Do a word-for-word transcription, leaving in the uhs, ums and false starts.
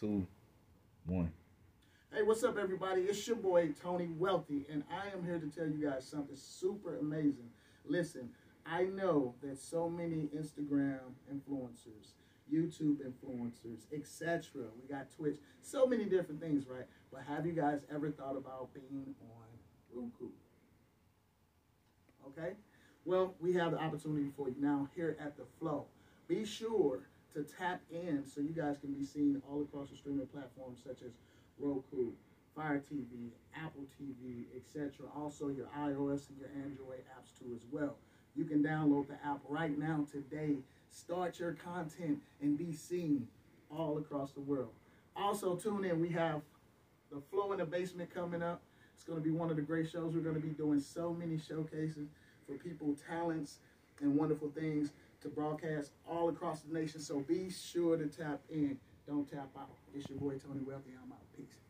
two, one. Hey, what's up, everybody? It's your boy, Tony Wealthy, and I am here to tell you guys something super amazing. Listen, I know that so many Instagram influencers, YouTube influencers, et cetera. We got Twitch, so many different things, right? But have you guys ever thought about being on Roku? Okay? Well, we have the opportunity for you now here at The Flow. Be sure to tap in so you guys can be seen all across the streaming platforms such as Roku, Fire T V, Apple T V, et cetera. Also your iOS and your Android apps too as well. You can download the app right now today. Start your content and be seen all across the world. Also tune in. We have The Flow in the Basement coming up. It's going to be one of the great shows. We're going to be doing so many showcases for people, talents, and wonderful things to broadcast all across the nation. So be sure to tap in. Don't tap out. It's your boy, Tony Wealthy. I'm out. Peace.